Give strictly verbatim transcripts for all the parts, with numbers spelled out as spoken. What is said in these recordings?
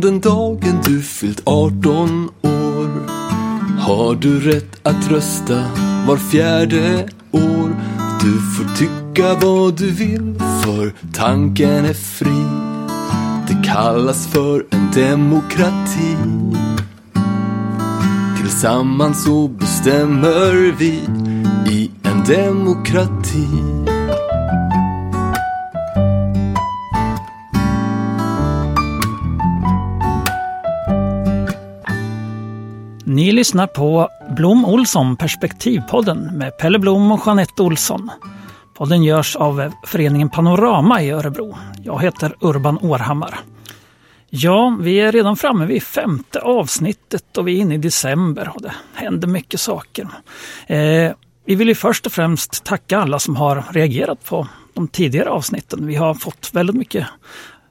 från den dagen du fyllt arton år har du rätt att rösta var fjärde år. Du får tycka vad du vill, för tanken är fri. Det kallas för en demokrati. Tillsammans så bestämmer vi i en demokrati. Ni lyssnar på Blom Olsson Perspektivpodden med Pelle Blom och Jeanette Olsson. Podden görs av föreningen Panorama i Örebro. Jag heter Urban Århammar. Ja, vi är redan framme vid femte avsnittet och vi är inne i december och det händer mycket saker. Eh, vi vill ju först och främst tacka alla som har reagerat på de tidigare avsnitten. Vi har fått väldigt mycket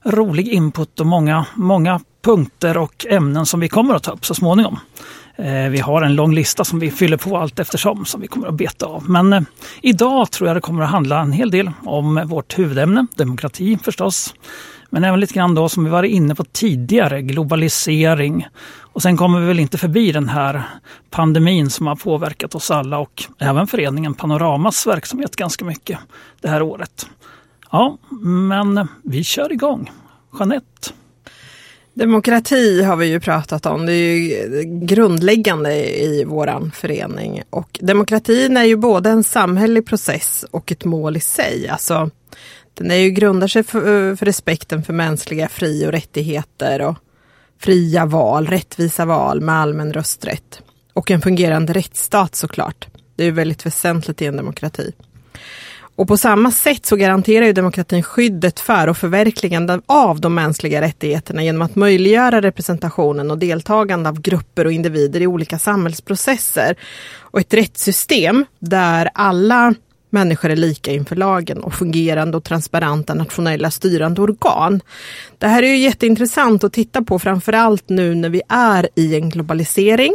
rolig input och många, många punkter och ämnen som vi kommer att ta upp så småningom. Vi har en lång lista som vi fyller på allt eftersom som vi kommer att beta av. Men idag tror jag det kommer att handla en hel del om vårt huvudämne, demokrati förstås. Men även lite grann då som vi var inne på tidigare, globalisering. Och sen kommer vi väl inte förbi den här pandemin som har påverkat oss alla och även föreningen Panoramas verksamhet ganska mycket det här året. Ja, men vi kör igång. Jeanette. Demokrati har vi ju pratat om, det är ju grundläggande i våran förening, och demokratin är ju både en samhällelig process och ett mål i sig. Alltså, den är ju, grundar sig för, för respekten för mänskliga fri- och rättigheter och fria val, rättvisa val med allmän rösträtt och en fungerande rättsstat såklart. Det är ju väldigt väsentligt i en demokrati. Och på samma sätt så garanterar ju demokratin skyddet för och förverkligandet av de mänskliga rättigheterna genom att möjliggöra representationen och deltagande av grupper och individer i olika samhällsprocesser. Och ett rättssystem där alla människor är lika inför lagen och fungerande och transparenta nationella styrande organ. Det här är ju jätteintressant att titta på, framförallt nu när vi är i en globalisering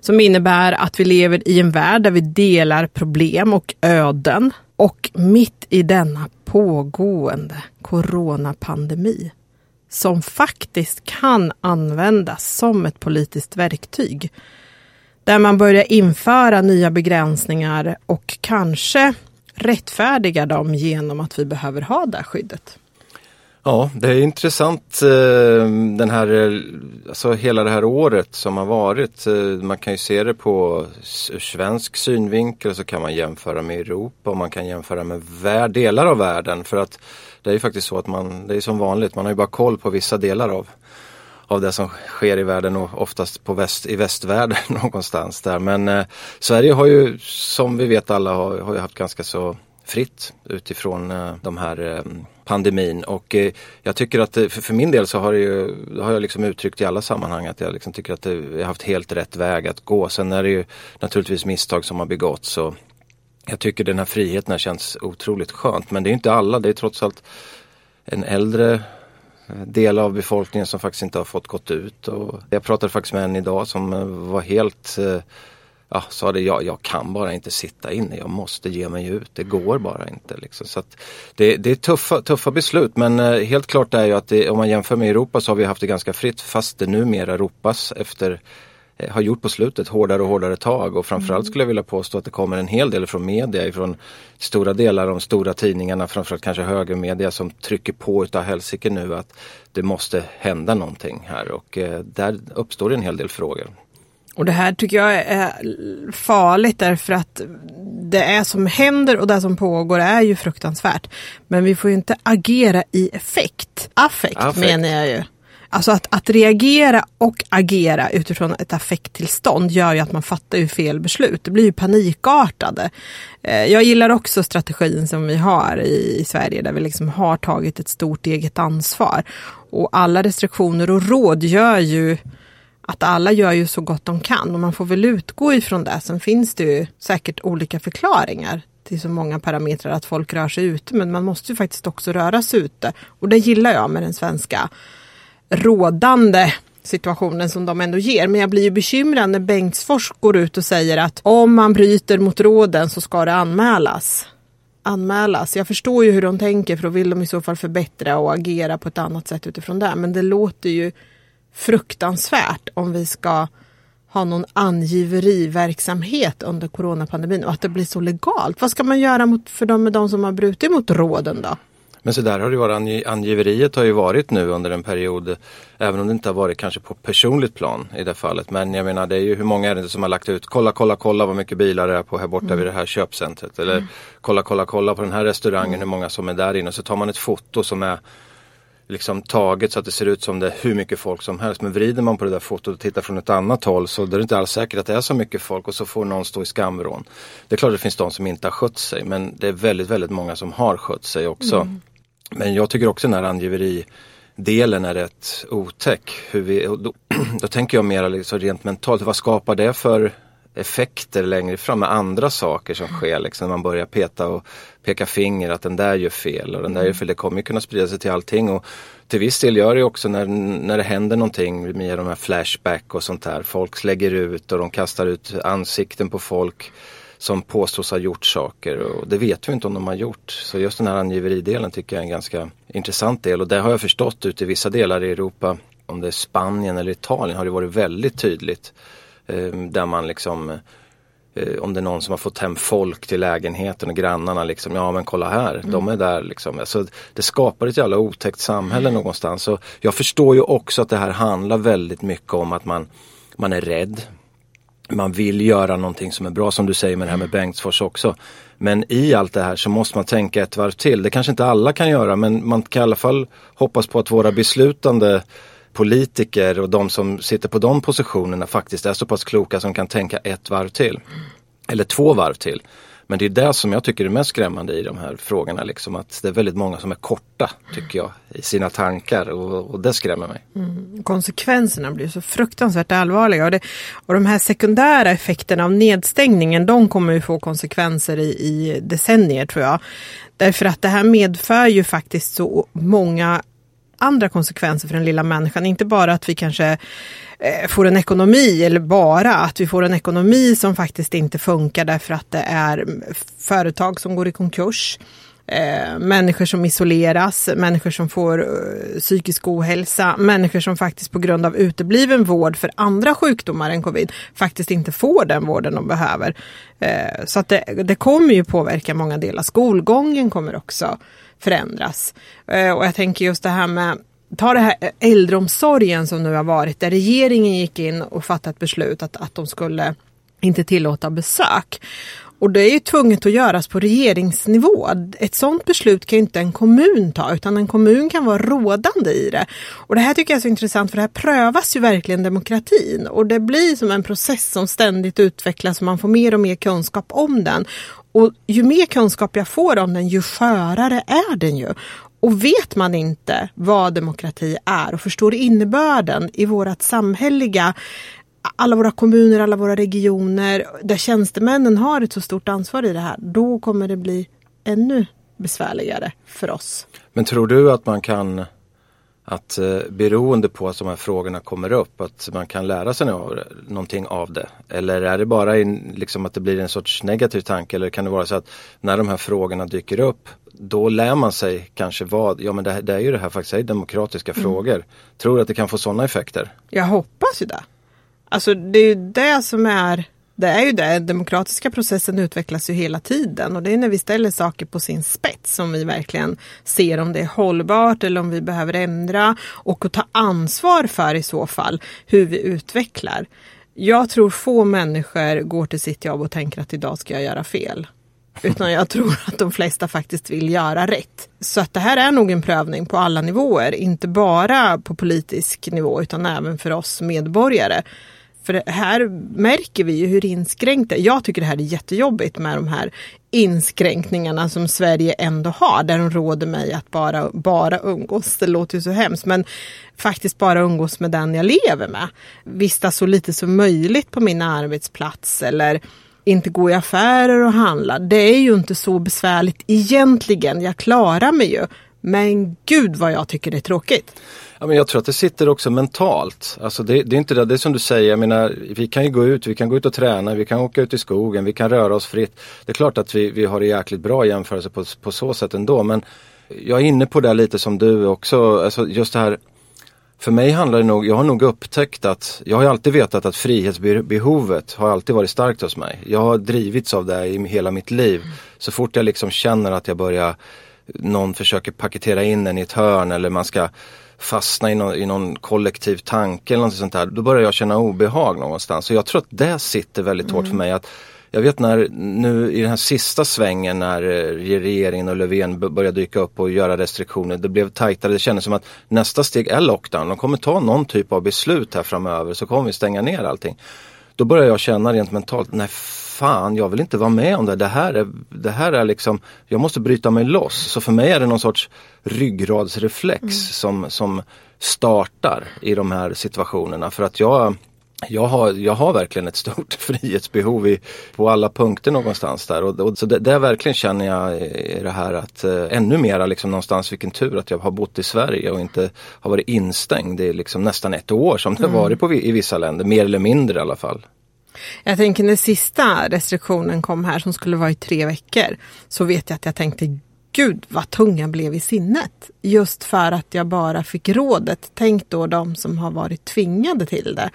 som innebär att vi lever i en värld där vi delar problem och öden. Och mitt i denna pågående coronapandemi som faktiskt kan användas som ett politiskt verktyg. Där man börjar införa nya begränsningar och kanske rättfärdiga dem genom att vi behöver ha det här skyddet. Ja, det är intressant den här, alltså hela det här året som har varit. Man kan ju se det på svensk synvinkel, så kan man jämföra med Europa och man kan jämföra med delar av världen. För att det är ju faktiskt så att man, det är som vanligt, man har ju bara koll på vissa delar av, av det som sker i världen och oftast på väst, i västvärlden någonstans där. Men eh, Sverige har ju, som vi vet alla, har, har ju haft ganska så fritt utifrån eh, de här... Eh, pandemin, och eh, jag tycker att för, för min del så har, det ju, har jag liksom uttryckt i alla sammanhang att jag liksom tycker att jag har haft helt rätt väg att gå. Sen är det ju naturligtvis misstag som har begåtts, så jag tycker den här friheten här känns otroligt skönt, men det är ju inte alla, det är trots allt en äldre del av befolkningen som faktiskt inte har fått gått ut, och jag pratade faktiskt med en idag som var helt eh, ja, sa det, jag, jag kan bara inte sitta inne, jag måste ge mig ut, det går bara inte. Liksom. Så att det, det är tuffa, tuffa beslut, men helt klart är ju att det, om man jämför med Europa så har vi haft det ganska fritt, fast det numera ropas efter, har gjort på slutet hårdare och hårdare tag, och framförallt skulle jag vilja påstå att det kommer en hel del från media, från stora delar av de stora tidningarna, framförallt kanske högermedia, som trycker på utav helsike nu att det måste hända någonting här, och eh, där uppstår en hel del frågor. Och det här tycker jag är farligt, därför att det är som händer och det som pågår är ju fruktansvärt. Men vi får ju inte agera i effekt. Affekt, affekt. menar jag ju. Alltså att, att reagera och agera utifrån ett affekttillstånd gör ju att man fattar ju fel beslut. Det blir ju panikartade. Jag gillar också strategin som vi har i Sverige, där vi liksom har tagit ett stort eget ansvar. Och alla restriktioner och råd gör ju att alla gör ju så gott de kan, och man får väl utgå ifrån det. Sen finns det ju säkert olika förklaringar till så många parametrar att folk rör sig ute, men man måste ju faktiskt också röra sig ute. Och det gillar jag med den svenska rådande situationen som de ändå ger. Men jag blir ju bekymrad när Bengtsfors går ut och säger att om man bryter mot råden så ska det anmälas. anmälas. Jag förstår ju hur de tänker, för då vill de i så fall förbättra och agera på ett annat sätt utifrån det. Men det låter ju fruktansvärt om vi ska ha någon angiveriverksamhet under coronapandemin och att det blir så legalt. Vad ska man göra mot, för de, med de som har brutit mot råden då? Men så där har det varit, angiveriet har ju varit nu under en period, även om det inte har varit kanske på personligt plan i det fallet. Men jag menar, det är ju hur många ärenden som har lagt ut, kolla, kolla, kolla vad mycket bilar det är på här borta mm. vid det här köpcentret. Eller mm. kolla, kolla, kolla på den här restaurangen, mm. hur många som är där inne. Och så tar man ett foto som är liksom taget så att det ser ut som det är hur mycket folk som helst. Men vrider man på det där fotot och tittar från ett annat håll så är det inte alls säkert att det är så mycket folk och så får någon stå i skamvrån. Det är klart det finns de som inte har skött sig, men det är väldigt, väldigt många som har skött sig också. Mm. Men jag tycker också den här angiveridelen är rätt otäck. Hur vi, då, då tänker jag mer liksom rent mentalt, vad skapar det för effekter längre fram med andra saker som sker liksom, när man börjar peta och peka finger att den där gör fel och den där gör fel. Det kommer ju kunna sprida sig till allting och till viss del gör det också när, när det händer någonting med de här flashback och sånt här. Folk lägger ut och de kastar ut ansikten på folk som påstås ha gjort saker och det vet vi inte om de har gjort. Så just den här angiveridelen tycker jag är en ganska intressant del och det har jag förstått ut i vissa delar i Europa, om det är Spanien eller Italien har det varit väldigt tydligt. Där man liksom, om det är någon som har fått hem folk till lägenheten och grannarna liksom, ja men kolla här, mm. de är där liksom. Alltså, det skapar ett jävla otäckt samhälle mm. någonstans. Så jag förstår ju också att det här handlar väldigt mycket om att man, man är rädd. Man vill göra någonting som är bra, som du säger med det här med Bengtsfors också. Men i allt det här så måste man tänka ett varv till. Det kanske inte alla kan göra, men man kan i alla fall hoppas på att våra beslutande politiker och de som sitter på de positionerna faktiskt är så pass kloka som kan tänka ett varv till. Eller två varv till. Men det är det som jag tycker är mest skrämmande i de här frågorna. Liksom, att det är väldigt många som är korta, tycker jag, i sina tankar. Och, och det skrämmer mig. Mm. Konsekvenserna blir så fruktansvärt allvarliga. Och, det, och de här sekundära effekterna av nedstängningen, de kommer ju få konsekvenser i, i decennier, tror jag. Därför att det här medför ju faktiskt så många andra konsekvenser för den lilla människan. Inte bara att vi kanske får en ekonomi, eller bara att vi får en ekonomi som faktiskt inte funkar därför att det är företag som går i konkurs, människor som isoleras, människor som får psykisk ohälsa, människor som faktiskt på grund av utebliven vård för andra sjukdomar än covid faktiskt inte får den vården de behöver. Så att det, det kommer ju påverka många delar. Skolgången kommer också förändras. Och jag tänker just det här med, ta det här äldreomsorgen som nu har varit, där regeringen gick in och fattade ett beslut att, att de skulle inte tillåta besök. Och det är ju tvunget att göras på regeringsnivå. Ett sådant beslut kan ju inte en kommun ta, utan en kommun kan vara rådande i det. Och det här tycker jag är så intressant, för det här prövas ju verkligen demokratin. Och det blir som en process som ständigt utvecklas och man får mer och mer kunskap om den. Och ju mer kunskap jag får om den, ju skörare är den ju. Och vet man inte vad demokrati är och förstår innebörden i vårat samhälleliga, alla våra kommuner, alla våra regioner, där tjänstemännen har ett så stort ansvar i det här, då kommer det bli ännu besvärligare för oss. Men tror du att man kan, att beroende på att de här frågorna kommer upp, att man kan lära sig någonting av det? Eller är det bara in, liksom att det blir en sorts negativ tanke? Eller kan det vara så att när de här frågorna dyker upp, då lär man sig kanske vad, ja men det, det är ju det här faktiskt, det är demokratiska mm. frågor. Tror du att det kan få sådana effekter? Jag hoppas ju det. Alltså det är ju det som är, det är ju det, den demokratiska processen utvecklas ju hela tiden och det är när vi ställer saker på sin spets som vi verkligen ser om det är hållbart eller om vi behöver ändra och att ta ansvar för i så fall hur vi utvecklar. Jag tror få människor går till sitt jobb och tänker att idag ska jag göra fel. Utan jag tror att de flesta faktiskt vill göra rätt. Så att det här är nog en prövning på alla nivåer, inte bara på politisk nivå utan även för oss medborgare. För här märker vi ju hur inskränkt det är. Jag tycker det här är jättejobbigt med de här inskränkningarna som Sverige ändå har. Där de råder mig att bara, bara umgås, det låter ju så hemskt, men faktiskt bara umgås med den jag lever med. Vistas så lite som möjligt på min arbetsplats eller inte gå i affärer och handla. Det är ju inte så besvärligt egentligen. Jag klarar mig ju. Men gud vad jag tycker det är tråkigt. Ja, men jag tror att det sitter också mentalt. Alltså det, det är inte det, det är som du säger. Jag menar, vi kan ju gå ut, vi kan gå ut och träna, vi kan åka ut i skogen, vi kan röra oss fritt. Det är klart att vi, vi har det jäkligt bra jämförelse på, på så sätt ändå. Men jag är inne på det lite som du också. Alltså just det här För mig handlar det nog, jag har nog upptäckt att, jag har ju alltid vetat att frihetsbehovet har alltid varit starkt hos mig. Jag har drivits av det i hela mitt liv. Så fort jag liksom känner att jag börjar, någon försöker paketera in en i ett hörn eller man ska fastna i någon, i någon kollektiv tanke eller något sånt där, då börjar jag känna obehag någonstans. Så jag tror att det sitter väldigt hårt mm. för mig att, jag vet när nu i den här sista svängen när regeringen och Löfven började dyka upp och göra restriktioner, det blev tajtare. Det kändes som att nästa steg är lockdown. De kommer ta någon typ av beslut här framöver så kommer vi stänga ner allting. Då börjar jag känna rent mentalt, nej fan, jag vill inte vara med om det. Det här är, det här är liksom, jag måste bryta mig loss. Så för mig är det någon sorts ryggradsreflex mm. som, som startar i de här situationerna. För att jag... Jag har, jag har verkligen ett stort frihetsbehov i, på alla punkter någonstans där. Och, och, så det, det verkligen känner jag i det här att eh, ännu mera liksom någonstans, vilken tur att jag har bott i Sverige och inte har varit instängd i liksom nästan ett år som det har mm. varit på, i vissa länder, mer eller mindre i alla fall. Jag tänker när sista restriktionen kom här som skulle vara i tre veckor så vet jag att jag tänkte, gud vad tunga blev i sinnet. Just för att jag bara fick rådet, tänk då de som har varit tvingade till det.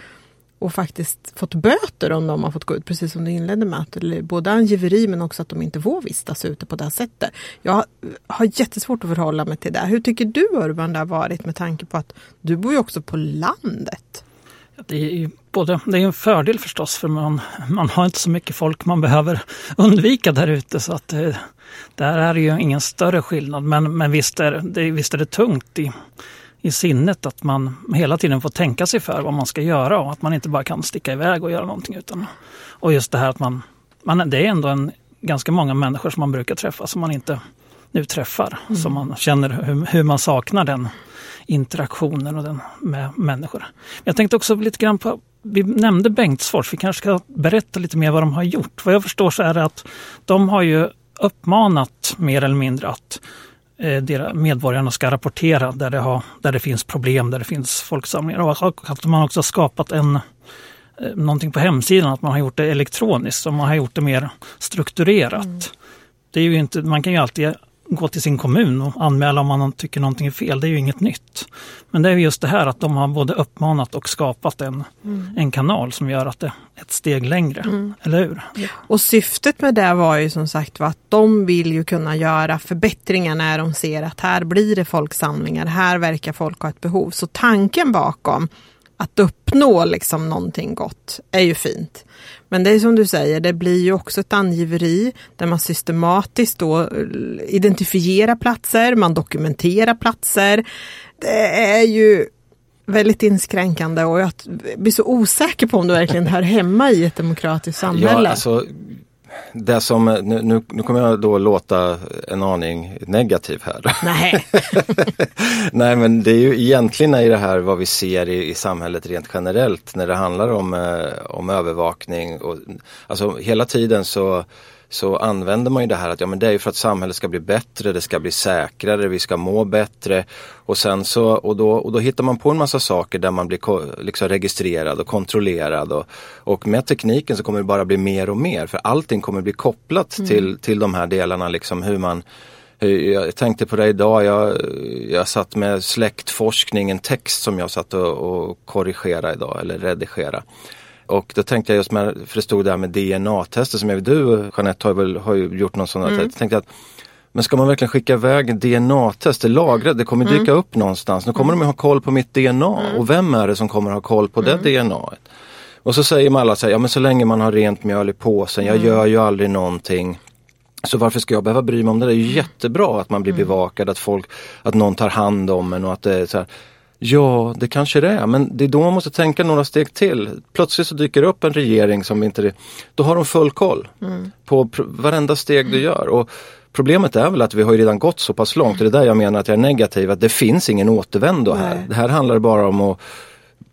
Och faktiskt fått böter om de har fått gå ut, precis som du inledde med. Att, både angiveri men också att de inte får vistas ute på det sättet. Jag har jättesvårt att förhålla mig till det. Hur tycker du Urban det har varit med tanke på att du bor ju också på landet? Ja, det är ju både, det är en fördel förstås för man, man har inte så mycket folk man behöver undvika där ute. Så att där är ju ingen större skillnad. Men, men visst, är det, visst är det tungt i... i sinnet att man hela tiden får tänka sig för vad man ska göra och att man inte bara kan sticka iväg och göra någonting utan. Och just det här att man, man det är ändå en, ganska många människor som man brukar träffa som man inte nu träffar. Mm. Så man känner hur, hur man saknar den interaktionen och den med människor. Jag tänkte också lite grann på, vi nämnde Bengtsfors, vi kanske ska berätta lite mer vad de har gjort. Vad jag förstår så är det att de har ju uppmanat mer eller mindre att medborgarna ska rapportera där det, har, där det finns problem, där det finns folksamlingar. Och att man också har skapat en, någonting på hemsidan, att man har gjort det elektroniskt och man har gjort det mer strukturerat. Mm. Det är ju inte, man kan ju alltid gå till sin kommun och anmäla om man tycker någonting är fel. Det är ju inget nytt. Men det är just det här att de har både uppmanat och skapat en, mm. en kanal som gör att det är ett steg längre. Mm. Eller hur? Ja. Och syftet med det var ju som sagt var att de vill ju kunna göra förbättringar när de ser att här blir det folksamlingar. Här verkar folk ha ett behov. Så tanken bakom att uppnå liksom någonting gott är ju fint. Men det är som du säger, det blir ju också ett angiveri där man systematiskt då identifierar platser, man dokumenterar platser. Det är ju väldigt inskränkande och jag blir så osäker på om du verkligen hör hemma i ett demokratiskt samhälle. Ja, alltså, det som, nu, nu, nu kommer jag då låta en aning negativ här. Nej. Nej, men det är ju egentligen i det här vad vi ser i, i samhället rent generellt när det handlar om, eh, om övervakning. Och, alltså hela tiden så, så använder man ju det här att ja, men det är ju för att samhället ska bli bättre, det ska bli säkrare, vi ska må bättre. Och, sen så, och, då, och då hittar man på en massa saker där man blir ko, liksom registrerad och kontrollerad. Och, och med tekniken så kommer det bara bli mer och mer. För allting kommer bli kopplat mm. till, till de här delarna. Liksom hur man, hur, jag tänkte på det idag, jag, jag satt med släktforskning, en text som jag satt och, och korrigera idag eller redigera. Och då tänkte jag just med, för det stod det här med D N A-tester som jag, du Jeanette har, väl, har ju gjort någon sån här mm. test. Jag tänkte att, men ska man verkligen skicka iväg D N A-tester lagrade? Det kommer mm. dyka upp någonstans. Nu kommer mm. de ha koll på mitt D N A mm. och vem är det som kommer ha koll på mm. det D N A-et? Och så säger man alla så här, ja men så länge man har rent mjöl i påsen, jag mm. gör ju aldrig någonting. Så varför ska jag behöva bry mig om det? Det är ju jättebra att man blir bevakad, att folk, att någon tar hand om en och att det är så här. Ja, det kanske det är. Men det är då man måste tänka några steg till. Plötsligt så dyker det upp en regering som inte... Då har de full koll mm. på varenda steg mm. du gör. Och problemet är väl att vi har ju redan gått så pass långt. Mm. Det är där jag menar att jag är negativ. Att det finns ingen återvändo här. Nej. Det här handlar bara om att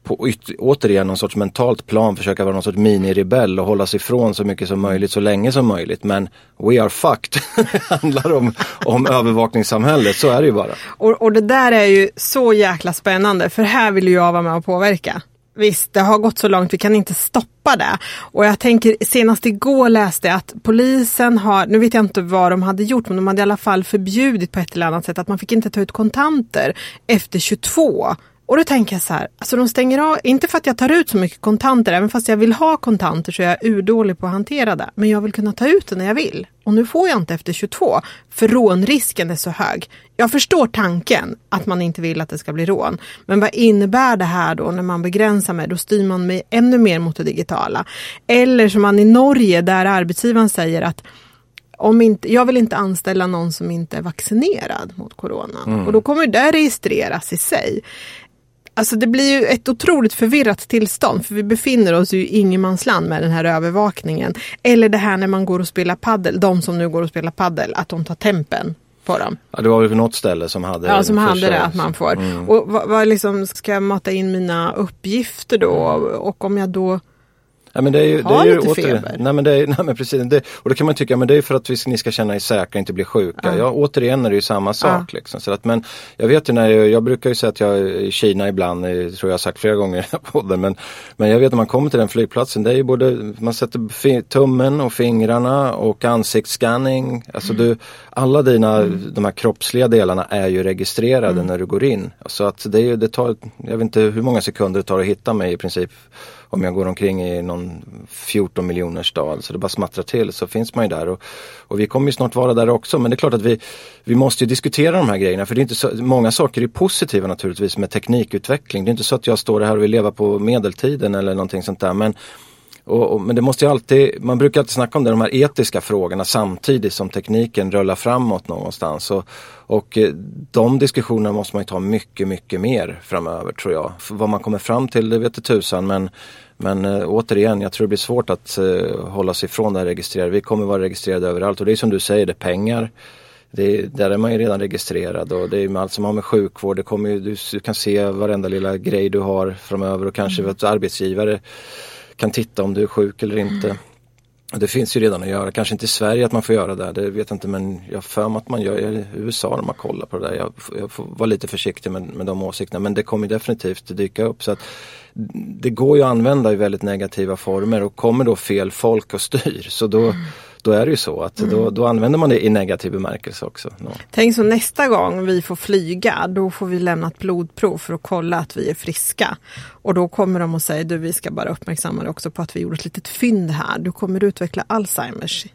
på yt- återigen någon sorts mentalt plan försöka vara någon sorts mini-rebell och hålla sig ifrån så mycket som möjligt så länge som möjligt. Men we are fucked handlar om, om övervakningssamhället, så är det ju bara. Och, och det där är ju så jäkla spännande, för här vill jag vara med och påverka. Visst, det har gått så långt, vi kan inte stoppa det. Och jag tänker, senast igår läste jag att polisen har, nu vet jag inte vad de hade gjort, men de hade i alla fall förbjudit på ett eller annat sätt att man fick inte ta ut kontanter efter tjugotvå Och då tänker jag så här, alltså de stänger av, inte för att jag tar ut så mycket kontanter, även fast jag vill ha kontanter så är jag urdålig på att hantera det. Men jag vill kunna ta ut det när jag vill. Och nu får jag inte efter tjugotvå, för rånrisken är så hög. Jag förstår tanken att man inte vill att det ska bli rån. Men vad innebär det här då när man begränsar mig? Då styr man mig ännu mer mot det digitala. Eller som man i Norge, där arbetsgivaren säger att Om inte, jag vill inte anställa någon som inte är vaccinerad mot corona. Mm. Och då kommer det registreras i sig. Alltså det blir ju ett otroligt förvirrat tillstånd. För vi befinner oss ju i ingenmansland med den här övervakningen. Eller det här när man går och spelar paddel. De som nu går och spelar paddel, att de tar tempen på dem. Ja, det var ju något ställe som hade... Ja, som hade det att man får. Mm. Och vad, vad liksom, ska jag mata in mina uppgifter då? Och om jag då... Nej men det är ju, det är ju åter, nej men det är, nej men precis det, och då kan man tycka men det är för att vi, ni ska känna er säkra, inte bli sjuka. Uh. Ja, återigen är det ju samma sak uh. liksom. Så att, men jag vet ju när jag, jag brukar ju säga att jag i Kina ibland, tror jag har sagt flera gånger i podden, men men jag vet när man kommer till den flygplatsen, det är ju både man sätter fi, tummen och fingrarna och ansiktsscanning, alltså mm. du alla dina mm. de här kroppsliga delarna är ju registrerade mm. när du går in. Så att det är ju, det tar, jag vet inte hur många sekunder det tar att hitta mig i princip. Om jag går omkring i någon fjorton miljoner stad så det bara smattrar till, så finns man ju där. Och, och vi kommer ju snart vara där också. Men det är klart att vi, vi måste ju diskutera de här grejerna. För det är inte så, många saker är positiva naturligtvis med teknikutveckling. Det är inte så att jag står här och vill leva på medeltiden eller någonting sånt där. Men, och, och, men det måste ju alltid, man brukar alltid snacka om det, de här etiska frågorna samtidigt som tekniken rullar framåt någonstans. Och, och de diskussionerna måste man ju ta mycket, mycket mer framöver tror jag. För vad man kommer fram till, det vet jag tusan, men Men äh, återigen, jag tror det blir svårt att äh, hålla sig ifrån det här registrerade. Vi kommer vara registrerade överallt och det är som du säger, det är pengar. Det är, där är man ju redan registrerad och det är med allt som har med sjukvård. Det kommer ju, du, du kan se varenda lilla grej du har framöver och kanske mm. att arbetsgivare kan titta om du är sjuk eller inte. Mm. Det finns ju redan att göra, kanske inte i Sverige att man får göra det, det vet jag inte, men jag för mig att man gör i U S A när man kollar på det där. Jag, jag får vara lite försiktig med, med de åsikterna, men det kommer definitivt dyka upp, så att det går ju att använda i väldigt negativa former och kommer då fel folk och styr, så då mm. Då är det ju så att mm. då, då använder man det i negativ bemärkelse också. No. Tänk så nästa gång vi får flyga, då får vi lämna ett blodprov för att kolla att vi är friska. Och då kommer de och säger, du vi ska bara uppmärksamma dig också på att vi gjorde ett litet fynd här. Du kommer utveckla Alzheimers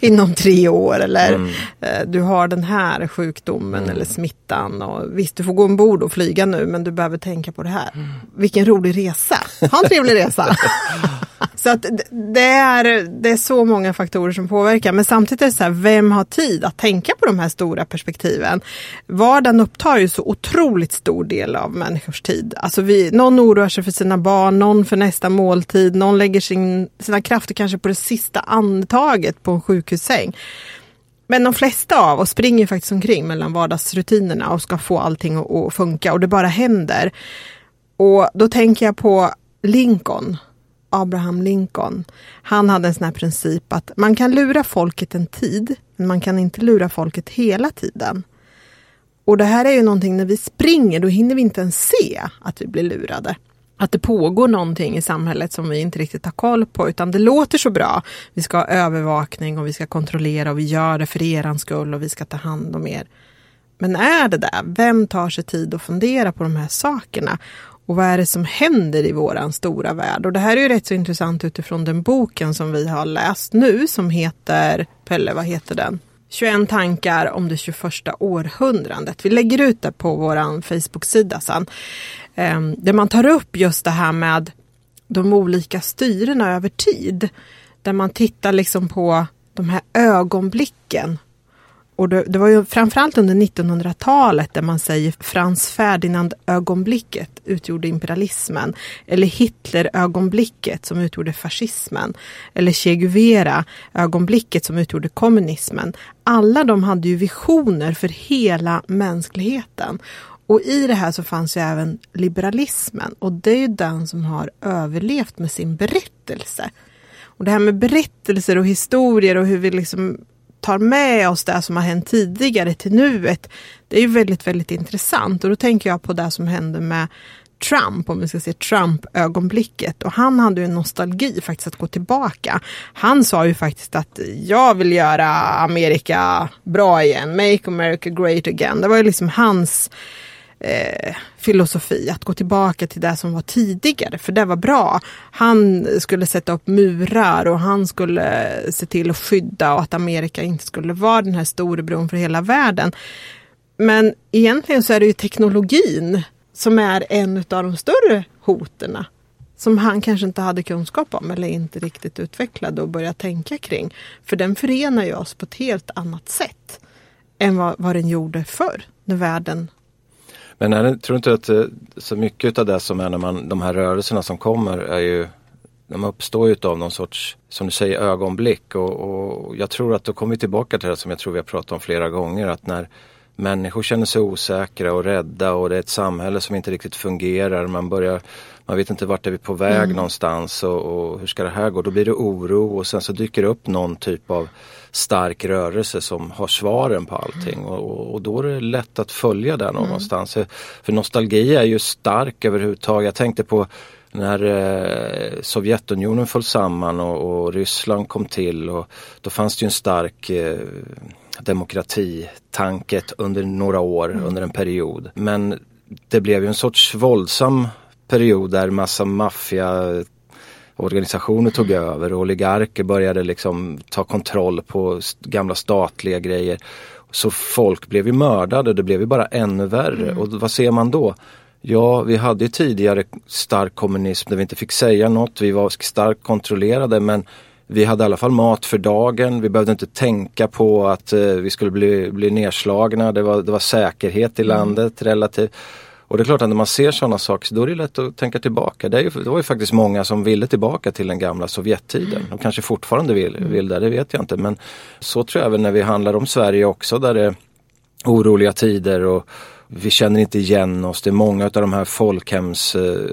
inom tre år eller mm. eh, du har den här sjukdomen mm. eller smittan. Och, visst, du får gå ombord och flyga nu men du behöver tänka på det här. Mm. Vilken rolig resa. Ha en trevlig resa. Så att det är, det är så många faktorer som påverkar. Men samtidigt är det så här, vem har tid att tänka på de här stora perspektiven? Vardagen upptar ju så otroligt stor del av människors tid. Alltså vi, någon oroar sig för sina barn, någon för nästa måltid, någon lägger sin, sina krafter kanske på det sista andetaget på en sjukhussäng. Men de flesta av oss springer faktiskt omkring mellan vardagsrutinerna och ska få allting att, att funka. Och det bara händer. Och då tänker jag på Lincoln. Abraham Lincoln, han hade en sån här princip att man kan lura folket en tid, men man kan inte lura folket hela tiden. Och det här är ju någonting, när vi springer då hinner vi inte ens se att vi blir lurade. Att det pågår någonting i samhället som vi inte riktigt har koll på, utan det låter så bra. Vi ska ha övervakning och vi ska kontrollera och vi gör det för erans skull och vi ska ta hand om er. Men är det där? Vem tar sig tid att fundera på de här sakerna? Och vad är det som händer i våran stora värld? Och det här är ju rätt så intressant utifrån den boken som vi har läst nu som heter, Pelle, vad heter den? tjugoett tankar om det tjugoförsta århundradet. Vi lägger ut det på våran Facebook-sida sen. Ehm, där man tar upp just det här med de olika styrena över tid. Där man tittar liksom på de här ögonblicken. Och det, det var ju framförallt under nittonhundratalet där man säger Franz Ferdinand-ögonblicket utgjorde imperialismen. Eller Hitler-ögonblicket som utgjorde fascismen. Eller Che Guevara-ögonblicket som utgjorde kommunismen. Alla de hade ju visioner för hela mänskligheten. Och i det här så fanns ju även liberalismen. Och det är ju den som har överlevt med sin berättelse. Och det här med berättelser och historier och hur vi liksom... tar med oss det som har hänt tidigare till nuet. Det är ju väldigt, väldigt intressant. Och då tänker jag på det som hände med Trump, om vi ska se Trump-ögonblicket. Och han hade ju en nostalgi faktiskt att gå tillbaka. Han sa ju faktiskt att jag vill göra Amerika bra igen. Make America Great Again. Det var ju liksom hans eh, filosofi, att gå tillbaka till det som var tidigare, för det var bra. Han skulle sätta upp murar och han skulle se till att skydda, och att Amerika inte skulle vara den här storebron för hela världen. Men egentligen så är det ju teknologin som är en av de större hoterna, som han kanske inte hade kunskap om eller inte riktigt utvecklade och började tänka kring. För den förenar ju oss på ett helt annat sätt än vad, vad den gjorde förr, när världen... Men jag tror inte att så mycket av det som är när man, de här rörelserna som kommer är ju... De uppstår ju av någon sorts, som du säger, ögonblick. Och, och jag tror att då kommer vi tillbaka till det som jag tror vi har pratat om flera gånger. Att när människor känner sig osäkra och rädda och det är ett samhälle som inte riktigt fungerar. Man börjar... Man vet inte vart är vi på väg mm. någonstans och, och hur ska det här gå? Då blir det oro och sen så dyker det upp någon typ av stark rörelse som har svaren på allting. Och, och då är det lätt att följa där någonstans. Mm. För nostalgi är ju stark överhuvudtaget. Jag tänkte på när eh, Sovjetunionen föll samman och, och Ryssland kom till. Och då fanns det ju en stark... Eh, demokratitanket under några år, mm. under en period. Men det blev ju en sorts våldsam period där massa maffiaorganisationer tog mm. över och oligarker började liksom ta kontroll på gamla statliga grejer. Så folk blev ju mördade, det blev ju bara ännu värre. Mm. Och vad ser man då? Ja, vi hade ju tidigare stark kommunism där vi inte fick säga något, vi var starkt kontrollerade, men vi hade i alla fall mat för dagen. Vi behövde inte tänka på att eh, vi skulle bli, bli nedslagna. Det var, det var säkerhet i landet mm. relativt. Och det är klart att när man ser sådana saker, då är det lätt att tänka tillbaka. Det, är ju, det var ju faktiskt många som ville tillbaka till den gamla Sovjettiden. De kanske fortfarande vill, vill det, det vet jag inte. Men så tror jag även när vi handlar om Sverige också, där det är oroliga tider och vi känner inte igen oss. Det är många av de här folkhems... Eh,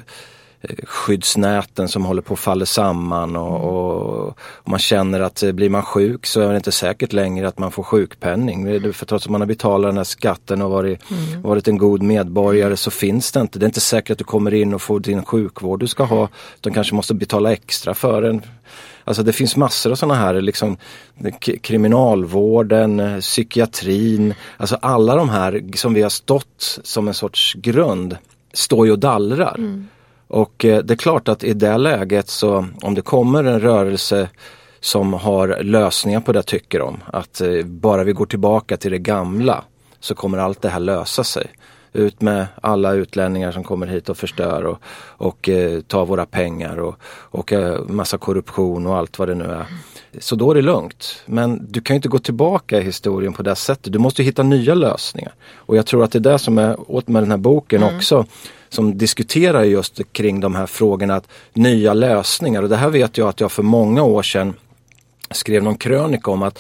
skyddsnäten som håller på att falla samman och, och, och man känner att blir man sjuk så är det inte säkert längre att man får sjukpenning. För trots att man har betalat den här skatten och varit, mm. varit en god medborgare så finns det inte. Det är inte säkert att du kommer in och får din sjukvård du ska ha. De kanske måste betala extra för den. Alltså det finns massor av sådana här liksom kriminalvården, psykiatrin. Alltså alla de här som vi har stått som en sorts grund står ju och dallrar. Mm. Och det är klart att i det läget så om det kommer en rörelse som har lösningar på det tycker de. Att bara vi går tillbaka till det gamla så kommer allt det här lösa sig. Ut med alla utlänningar som kommer hit och förstör och, och eh, tar våra pengar och, och eh, massa korruption och allt vad det nu är. Så då är det lugnt. Men du kan ju inte gå tillbaka i historien på det sättet. Du måste hitta nya lösningar. Och jag tror att det är det som är åt med den här boken mm. också. Som diskuterar just kring de här frågorna. Att nya lösningar. Och det här vet jag att jag för många år sedan skrev någon krönika om att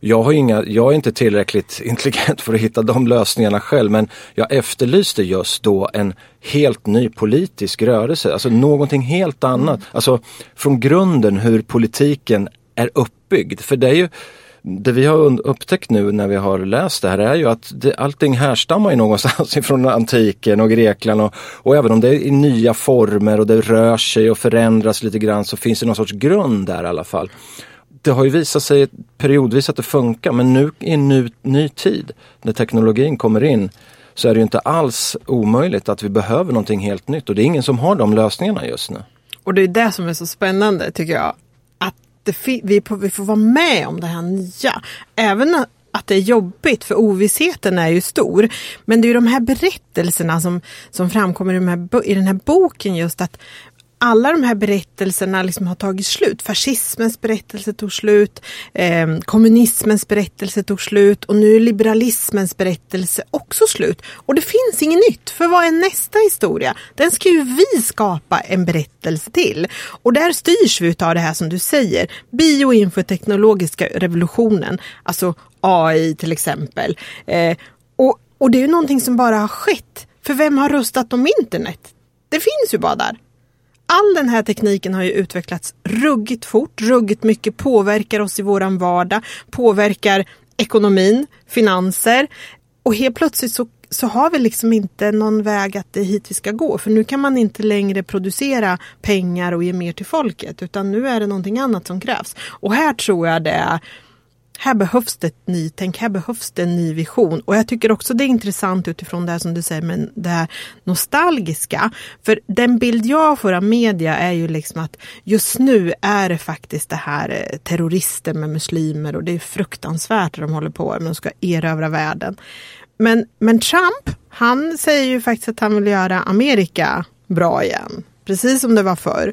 Jag, har inga, jag är inte tillräckligt intelligent för att hitta de lösningarna själv, men jag efterlyste just då en helt ny politisk rörelse. Alltså någonting helt annat. Alltså från grunden hur politiken är uppbyggd. För det är ju, det vi har upptäckt nu när vi har läst det här är ju att det, allting härstammar ju någonstans ifrån antiken och Grekland. Och, och även om det är i nya former och det rör sig och förändras lite grann så finns det någon sorts grund där i alla fall. Det har ju visat sig periodvis att det funkar, men nu i en ny, ny tid när teknologin kommer in så är det ju inte alls omöjligt att vi behöver någonting helt nytt, och det är ingen som har de lösningarna just nu. Och det är det som är så spännande tycker jag, att det fi- vi, på, vi får vara med om det här nya, även att det är jobbigt för ovissheten är ju stor, men det är ju de här berättelserna som, som framkommer i den, här, i den här boken just att alla de här berättelserna liksom har tagit slut. Fascismens berättelse tog slut, eh, kommunismens berättelse tog slut och nu är liberalismens berättelse också slut. Och det finns inget nytt, för vad är nästa historia? Den ska ju vi skapa en berättelse till. Och där styrs vi av det här som du säger, bioinfoteknologiska revolutionen, alltså A I till exempel. Eh, och, och det är ju någonting som bara har skett, för vem har röstat om internet? Det finns ju bara där. All den här tekniken har ju utvecklats ruggigt fort, ruggigt mycket, påverkar oss i våran vardag, påverkar ekonomin, finanser. Och helt plötsligt så, så har vi liksom inte någon väg att det är hit vi ska gå. För nu kan man inte längre producera pengar och ge mer till folket, utan nu är det någonting annat som krävs. Och här tror jag det är, här behövs det ett nytänk, här behövs det en ny vision. Och jag tycker också det är intressant utifrån det här som du säger, men det här nostalgiska. För den bild jag får av media är ju liksom att just nu är det faktiskt det här terrorister med muslimer och det är fruktansvärt att de håller på med, de ska erövra världen. Men, men Trump, han säger ju faktiskt att han vill göra Amerika bra igen, precis som det var förr.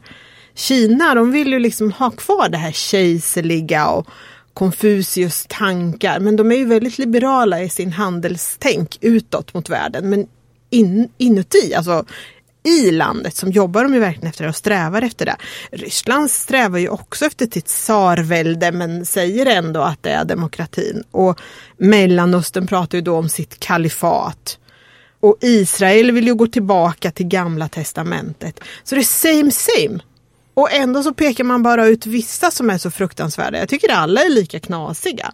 Kina, de vill ju liksom ha kvar det här kejserliga och Konfucius tankar, men de är ju väldigt liberala i sin handelstänk utåt mot världen, men in, inuti, alltså i landet som jobbar de ju verkligen efter det och strävar efter det. Ryssland strävar ju också efter sitt tsarvälde, men säger ändå att det är demokratin. Och Mellanöstern pratar ju då om sitt kalifat. Och Israel vill ju gå tillbaka till Gamla Testamentet. Så det är same same. Och ändå så pekar man bara ut vissa som är så fruktansvärda. Jag tycker alla är lika knasiga.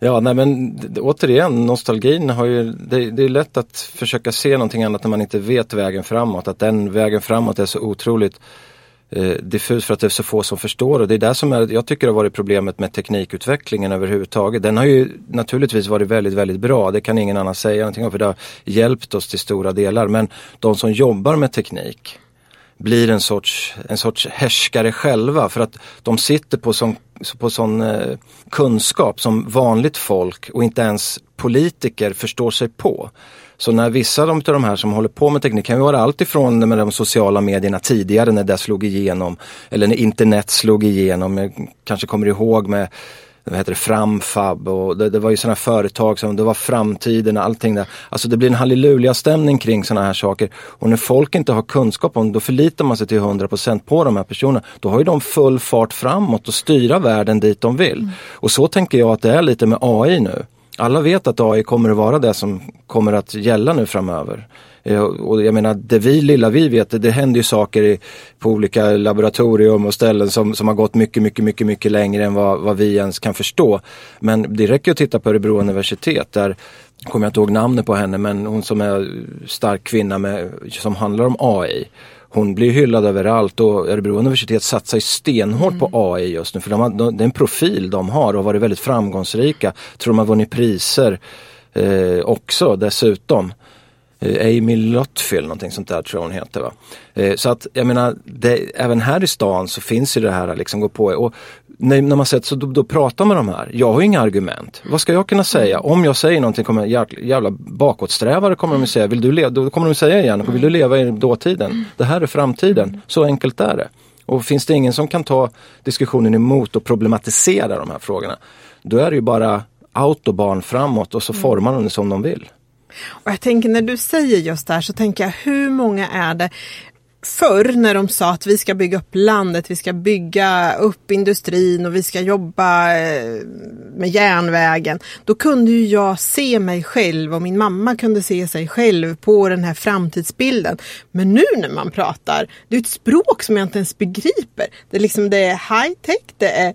Ja, nej men återigen, nostalgin har ju, det, det är lätt att försöka se någonting annat när man inte vet vägen framåt. Att den vägen framåt är så otroligt eh, diffus för att det är så få som förstår. Och det är det som är, jag tycker har varit problemet med teknikutvecklingen överhuvudtaget. Den har ju naturligtvis varit väldigt, väldigt bra. Det kan ingen annan säga någonting om, för det har hjälpt oss till stora delar. Men de som jobbar med teknik blir en sorts, en sorts härskare själva, för att de sitter på sån, på sån eh, kunskap som vanligt folk och inte ens politiker förstår sig på. Så när vissa av de här som håller på med teknik, kan ju vara allt ifrån med de sociala medierna tidigare när det slog igenom, eller när internet slog igenom, jag kanske kommer ihåg med vad heter det, Framfab, och det, det var ju sådana företag som, det var framtiden och allting där. Alltså det blir en halleluja-stämning kring sådana här saker. Och när folk inte har kunskap om, då förlitar man sig till hundra procent på de här personerna. Då har ju de full fart framåt och styra världen dit de vill. Mm. Och så tänker jag att det är lite med A I nu. Alla vet att A I kommer att vara det som kommer att gälla nu framöver. Och jag menar, det vi lilla vi vet, det, det händer ju saker i, på olika laboratorium och ställen som, som har gått mycket, mycket, mycket, mycket längre än vad, vad vi ens kan förstå. Men det räcker att titta på Örebro universitet, där kommer jag inte ihåg namnet på henne, men hon som är stark kvinna med, som handlar om A I. Hon blir hyllad överallt, och Örebro universitet satsar stenhårt mm. på A I just nu. För de har, de, det är en profil de har och har varit väldigt framgångsrika. Tror de har vunnit priser eh, också dessutom. Amy Lottfield, någonting sånt där tror hon heter, va. Så att jag menar, det, även här i stan så finns ju det här liksom gå på. Och när, när man sett så då, då pratar man med de här. Jag har inga argument. Vad ska jag kunna säga? Om jag säger någonting kommer jävla, jävla bakåtsträvare kommer de säga. Vill du leva? Då kommer de säga igen. Vill du leva i dåtiden? Det här är framtiden. Så enkelt är det. Och finns det ingen som kan ta diskussionen emot och problematisera de här frågorna, då är det ju bara autobahn framåt och så formar de det som de vill. Och jag tänker, när du säger just det här så tänker jag, hur många är det förr när de sa att vi ska bygga upp landet, vi ska bygga upp industrin och vi ska jobba med järnvägen. Då kunde ju jag se mig själv och min mamma kunde se sig själv på den här framtidsbilden. Men nu när man pratar, det är ett språk som jag inte ens begriper. Det är liksom, det är high-tech, det är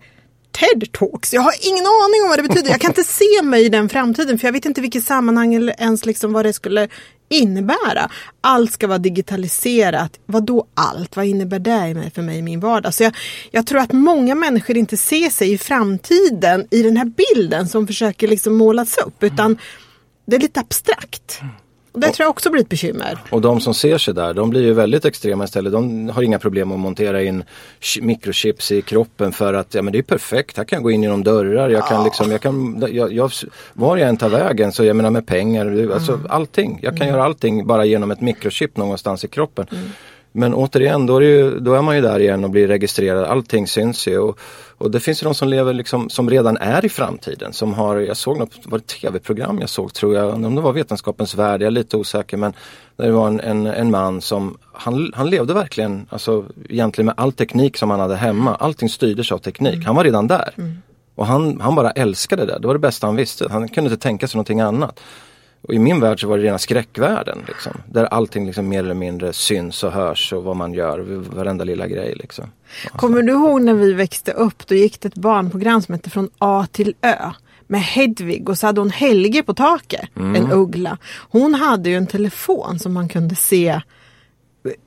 TED Talks. Jag har ingen aning om vad det betyder. Jag kan inte se mig i den framtiden, för jag vet inte vilket sammanhang eller ens liksom vad det skulle innebära. Allt ska vara digitaliserat. Vad då allt? Vad innebär det för mig i min vardag? Så jag, jag tror att många människor inte ser sig i framtiden i den här bilden som försöker liksom målas upp, utan det är lite abstrakt. Och det tror jag också blir ett bekymmer. Och de som ser sig där, de blir ju väldigt extrema istället. De har inga problem att montera in mikrochips i kroppen för att, ja men det är perfekt, här kan jag gå in genom dörrar, jag kan liksom, jag kan, jag, jag, var jag än tar vägen, så jag menar med pengar, alltså allting. Jag kan mm. göra allting bara genom ett mikrochip någonstans i kroppen. Mm. Men återigen, då är, ju, då är man ju där igen och blir registrerad. Allting syns ju. Och, och det finns ju de som lever liksom, som redan är i framtiden. Som har, jag såg något, var det tv-program jag såg tror jag. Om det var Vetenskapens värld, jag är lite osäker. Men det var en, en, en man som, han, han levde verkligen, alltså egentligen med all teknik som han hade hemma. Allting styrdes av teknik. Mm. Han var redan där. Mm. Och han, han bara älskade det. Det var det bästa han visste. Han kunde inte tänka sig någonting annat. Och i min värld så var det rena skräckvärlden liksom, där allting liksom mer eller mindre syns och hörs och vad man gör, varenda lilla grej liksom. Kommer du ihåg när vi växte upp, då gick det ett barnprogram som hette Från A till Ö med Hedvig, och så hade hon Helge på taket, mm. en uggla. Hon hade ju en telefon som man kunde se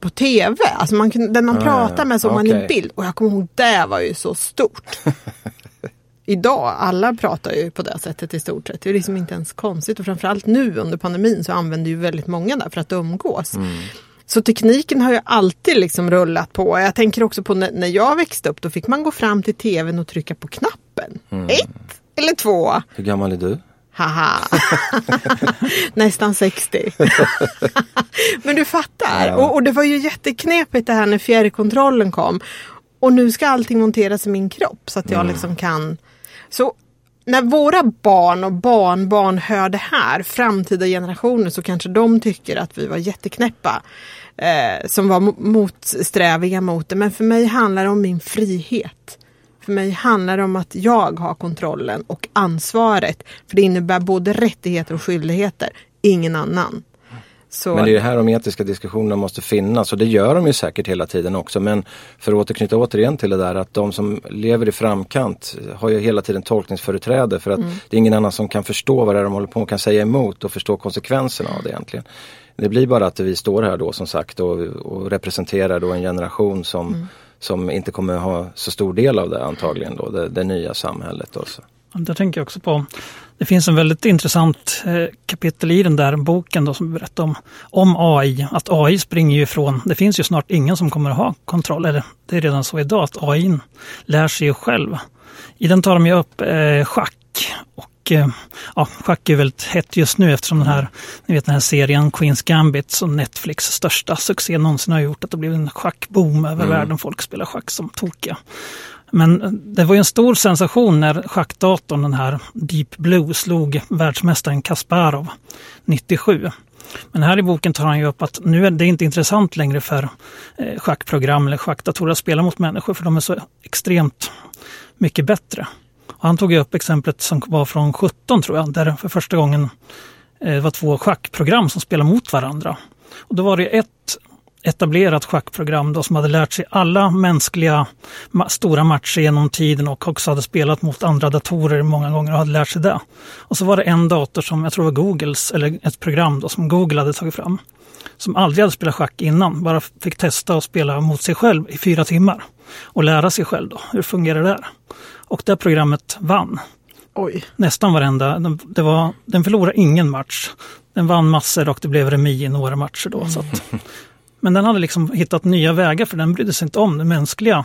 på tv, alltså man kunde, den man ah, pratar med som okay. man i bild, och jag kommer ihåg, det var ju så stort. idag, alla pratar ju på det sättet i stort sett. Det är liksom inte ens konstigt, och framförallt nu under pandemin så använder ju väldigt många där för att umgås. Mm. Så tekniken har ju alltid liksom rullat på. Jag tänker också på när jag växte upp, då fick man gå fram till tvn och trycka på knappen. Mm. Ett eller två. Hur gammal är du? Haha, nästan sextio. Men du fattar. Och, och det var ju jätteknepigt det här när fjärrkontrollen kom. Och nu ska allting monteras i min kropp så att jag mm. liksom kan... Så när våra barn och barnbarn hör det här, framtida generationer, så kanske de tycker att vi var jätteknäppa. Eh, som var motsträviga mot det. Men för mig handlar det om min frihet. För mig handlar det om att jag har kontrollen och ansvaret. För det innebär både rättigheter och skyldigheter. Ingen annan. Så. Men det är ju här de etiska diskussionerna måste finnas, och det gör de ju säkert hela tiden också. Men för att återknyta återigen till det där att de som lever i framkant har ju hela tiden tolkningsföreträde, för att mm. det är ingen annan som kan förstå vad det är de håller på och kan säga emot och förstå konsekvenserna av det egentligen. Det blir bara att vi står här då som sagt och, och representerar då en generation som, mm. som inte kommer ha så stor del av det antagligen då, det, det nya samhället också. Där tänker jag också på, det finns en väldigt intressant kapitel i den där boken då som berättar om, om A I. Att A I springer ju ifrån, det finns ju snart ingen som kommer att ha kontroll. Eller det är redan så idag att A I lär sig själv. I den tar de ju upp eh, schack. Och eh, ja, schack är väldigt hett just nu eftersom den här, ni vet, den här serien Queens Gambit, som Netflix största succé någonsin har gjort, att det blev en schackboom över mm. världen. Folk spelar schack som tokiga. Men det var ju en stor sensation när schackdatorn, den här Deep Blue, slog världsmästaren Kasparov nittiosju. Men här i boken tar han ju upp att nu är det inte intressant längre för schackprogram eller schackdatorer att spela mot människor, för de är så extremt mycket bättre. Och han tog ju upp exemplet som var från sjutton tror jag, där för första gången det var två schackprogram som spelade mot varandra. Och då var det ju ett etablerat schackprogram då, som hade lärt sig alla mänskliga ma- stora matcher genom tiden och också hade spelat mot andra datorer många gånger och hade lärt sig det. Och så var det en dator som jag tror var Googles, eller ett program då som Google hade tagit fram, som aldrig hade spelat schack innan, bara fick testa att spela mot sig själv i fyra timmar och lära sig själv då hur fungerar det där. Och det programmet vann. Oj. Nästan varenda, det var, den förlorade ingen match. Den vann massor och det blev remis i några matcher då, så att men den hade liksom hittat nya vägar, för den brydde sig inte om det mänskliga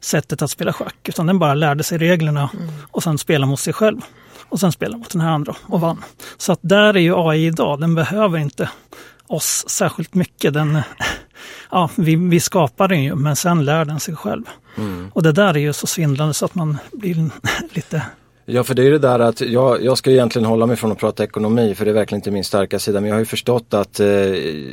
sättet att spela schack, utan den bara lärde sig reglerna mm. och sen spela mot sig själv och sen spela mot den här andra och vann. Så att där är ju A I idag, den behöver inte oss särskilt mycket. Den, ja, vi, vi skapar den ju, men sen lär den sig själv. Mm. Och det där är ju så svindlande så att man blir lite... Ja, för det är det där att jag, jag ska egentligen hålla mig från att prata ekonomi, för det är verkligen inte min starka sida. Men jag har ju förstått att eh,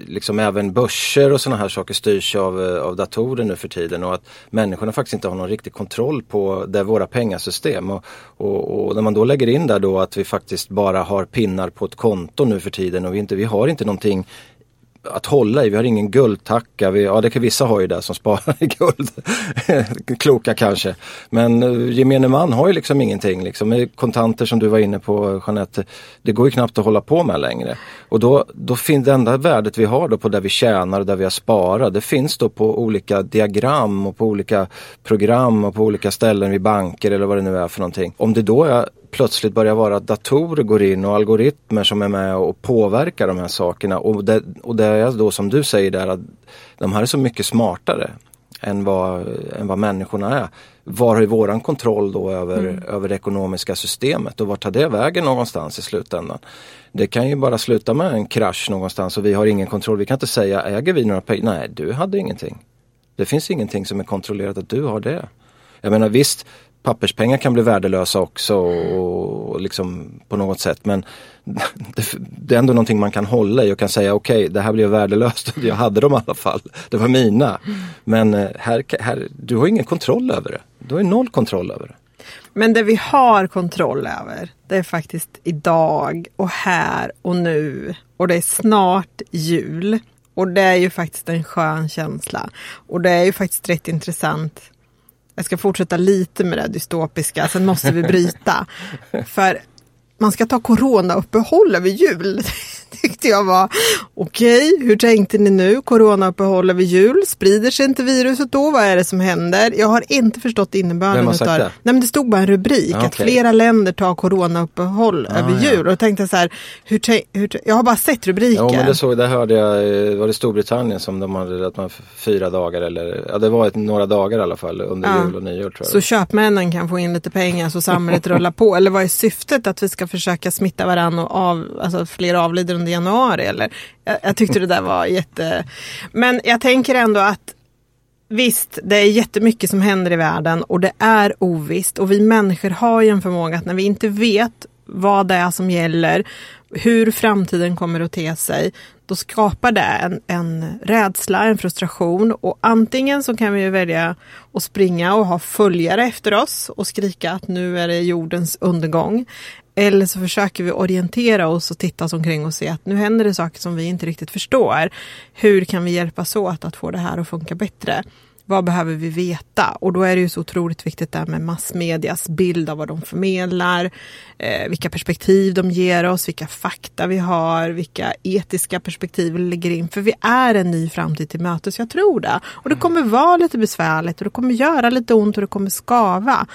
liksom även börser och sådana här saker styrs av, av datorer nu för tiden, och att människorna faktiskt inte har någon riktig kontroll på det, våra pengasystem. Och, och, och när man då lägger in där då att vi faktiskt bara har pinnar på ett konto nu för tiden, och vi, inte, vi har inte någonting att hålla i, vi har ingen guldtacka, vi, ja det kan vissa ha ju där som sparar i guld kloka kanske, men gemene man har ju liksom ingenting liksom, med kontanter som du var inne på Jeanette, det går ju knappt att hålla på med längre, och då, då finns det enda värdet vi har då på där vi tjänar och där vi har sparat, det finns då på olika diagram och på olika program och på olika ställen vid banker eller vad det nu är för någonting. Om det då är plötsligt börjar vara att datorer går in och algoritmer som är med och påverkar de här sakerna. Och det, och det är då som du säger där att de här är så mycket smartare än vad, än vad människorna är. Var har ju våran kontroll då över, mm. över det ekonomiska systemet, och vart tar det vägen någonstans i slutändan? Det kan ju bara sluta med en krasch någonstans, och vi har ingen kontroll. Vi kan inte säga, äger vi några pengar? Nej, du hade ingenting. Det finns ingenting som är kontrollerat att du har det. Jag menar visst, papperspengar kan bli värdelösa också och liksom på något sätt, men det, det är ändå någonting man kan hålla i och kan säga okej, okay, det här blev värdelöst, jag hade dem i alla fall, det var mina, men här, här, du har ingen kontroll över det, du har noll kontroll över det. Men det vi har kontroll över, det är faktiskt idag och här och nu, och det är snart jul, och det är ju faktiskt en skön känsla, och det är ju faktiskt rätt intressant. Jag ska fortsätta lite med det dystopiska, sen måste vi bryta. För man ska ta corona uppehåll över jul. tyckte jag var okej, okay, hur tänkte ni nu? Coronauppehåll över jul, sprider sig inte viruset då? Vad är det som händer? Jag har inte förstått innebörden utav det. Nej, men det stod bara en rubrik, ah, okay. att flera länder tar coronauppehåll ah, över jul. Ja. Och tänkte så här, hur t- hur t- jag har bara sett rubriken. Ja, men det såg, där hörde jag, var det Storbritannien som de hade att man fyra dagar eller, ja det var ett, några dagar i alla fall under ja. jul och nyår tror jag. Så köpmännen kan få in lite pengar så samhället rullar på, eller vad är syftet att vi ska försöka smitta varandra och av, alltså fler avlider under januari eller? Jag, jag tyckte det där var jätte... Men jag tänker ändå att visst, det är jättemycket som händer i världen och det är ovisst och vi människor har ju en förmåga att när vi inte vet vad det är som gäller, hur framtiden kommer att te sig, då skapar det en, en rädsla, en frustration och antingen så kan vi ju välja att springa och ha följare efter oss och skrika att nu är det jordens undergång, eller så försöker vi orientera oss och titta oss omkring och se att nu händer det saker som vi inte riktigt förstår. Hur kan vi hjälpas åt att få det här att funka bättre? Vad behöver vi veta? Och då är det ju så otroligt viktigt där med massmedias bild av vad de förmedlar, eh, vilka perspektiv de ger oss, vilka fakta vi har, vilka etiska perspektiv vi lägger in. För vi är en ny framtid till mötes, jag tror det. Och det kommer vara lite besvärligt och det kommer göra lite ont och det kommer skava.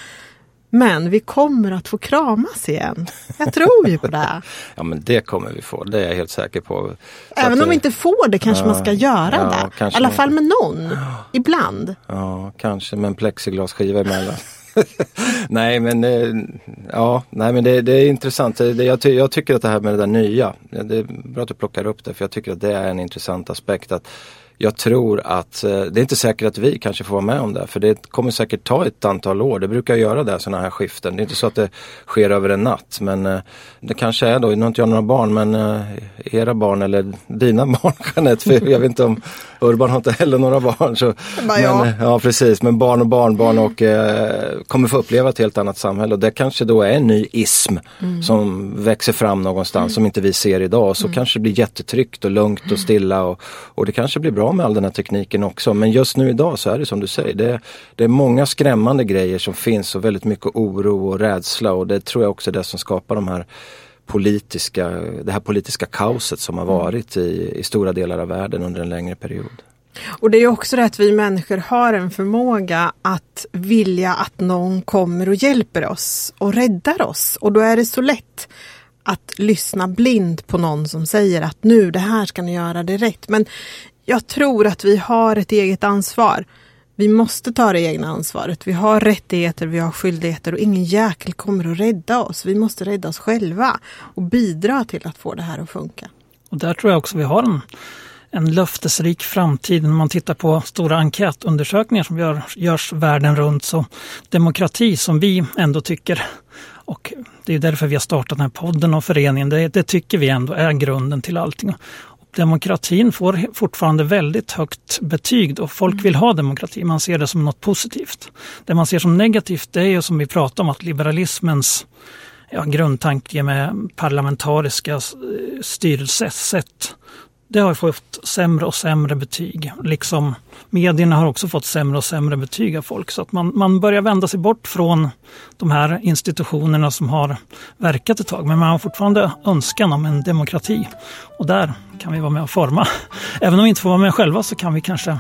Men vi kommer att få kramas igen. Jag tror ju på det. Ja, men det kommer vi få. Det är jag helt säker på. Så även om det... vi inte får det kanske ja, man ska göra ja, det. I alla fall med någon. Ja. Ibland. Ja, kanske med en plexiglasskiva emellan. nej, men, ja, nej, men det, det är intressant. Jag, ty- jag tycker att det här med det där nya, det är bra att du plockar upp det. För jag tycker att det är en intressant aspekt att jag tror att, det är inte säkert att vi kanske får vara med om det. För det kommer säkert ta ett antal år. Det brukar göra det, sådana här skiften. Det är inte så att det sker över en natt. Men det kanske är då, nu har inte jag några barn. Men era barn eller dina barn, Jeanette. För jag vet inte om Urban har inte heller några barn. Så, men, ja. ja, precis. Men barn och barnbarn barn och, eh, kommer få uppleva ett helt annat samhälle. Och det kanske då är en ny ism mm. som växer fram någonstans. Mm. Som inte vi ser idag. Och så mm. kanske det blir jättetryggt och lugnt och stilla. Och, och det kanske blir bra med all den här tekniken också. Men just nu idag så är det som du säger. Det, det är många skrämmande grejer som finns och väldigt mycket oro och rädsla och det tror jag också är det som skapar de här politiska, det här politiska kaoset som har varit i, i stora delar av världen under en längre period. Och det är ju också det att vi människor har en förmåga att vilja att någon kommer och hjälper oss och räddar oss. Och då är det så lätt att lyssna blind på någon som säger att nu det här ska ni göra, det är rätt. Men jag tror att vi har ett eget ansvar. Vi måste ta det egna ansvaret. Vi har rättigheter, vi har skyldigheter och ingen jäkel kommer att rädda oss. Vi måste rädda oss själva och bidra till att få det här att funka. Och där tror jag också vi har en, en löftesrik framtid. När man tittar på stora enkätundersökningar som gör, görs världen runt. Så demokrati som vi ändå tycker, och det är därför vi har startat den här podden och föreningen, det, det tycker vi ändå är grunden till allting. Demokratin får fortfarande väldigt högt betyg och folk vill ha demokrati. Man ser det som något positivt. Det man ser som negativt det är ju som vi pratar om att liberalismens ja, grundtanke med parlamentariska styrelsesätt det har fått sämre och sämre betyg. Liksom medierna har också fått sämre och sämre betyg av folk. Så att man, man börjar vända sig bort från de här institutionerna som har verkat ett tag. Men man har fortfarande önskan om en demokrati. Och där kan vi vara med och forma. Även om vi inte får vara med själva så kan vi kanske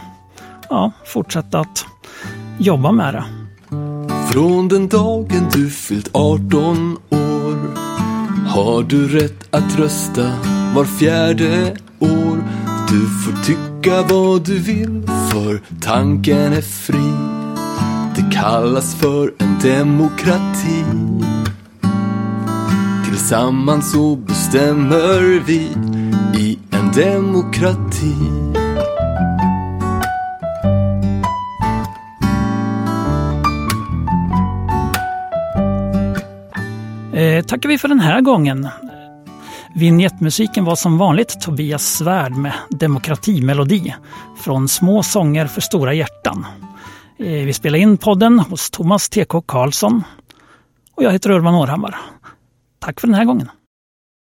ja, fortsätta att jobba med det. Från den dagen du fyllt arton år har du rätt att rösta var fjärde år. Du får tycka vad du vill för tanken är fri. Det kallas för en demokrati. Tillsammans så bestämmer vi i en demokrati. Eh, tackar vi för den här gången. Vignettmusiken var som vanligt Tobias svärd med demokratimelodi från Små sånger för stora hjärtan. Vi spelar in podden hos Thomas T K Karlsson och jag heter Urban Århammar. Tack för den här gången.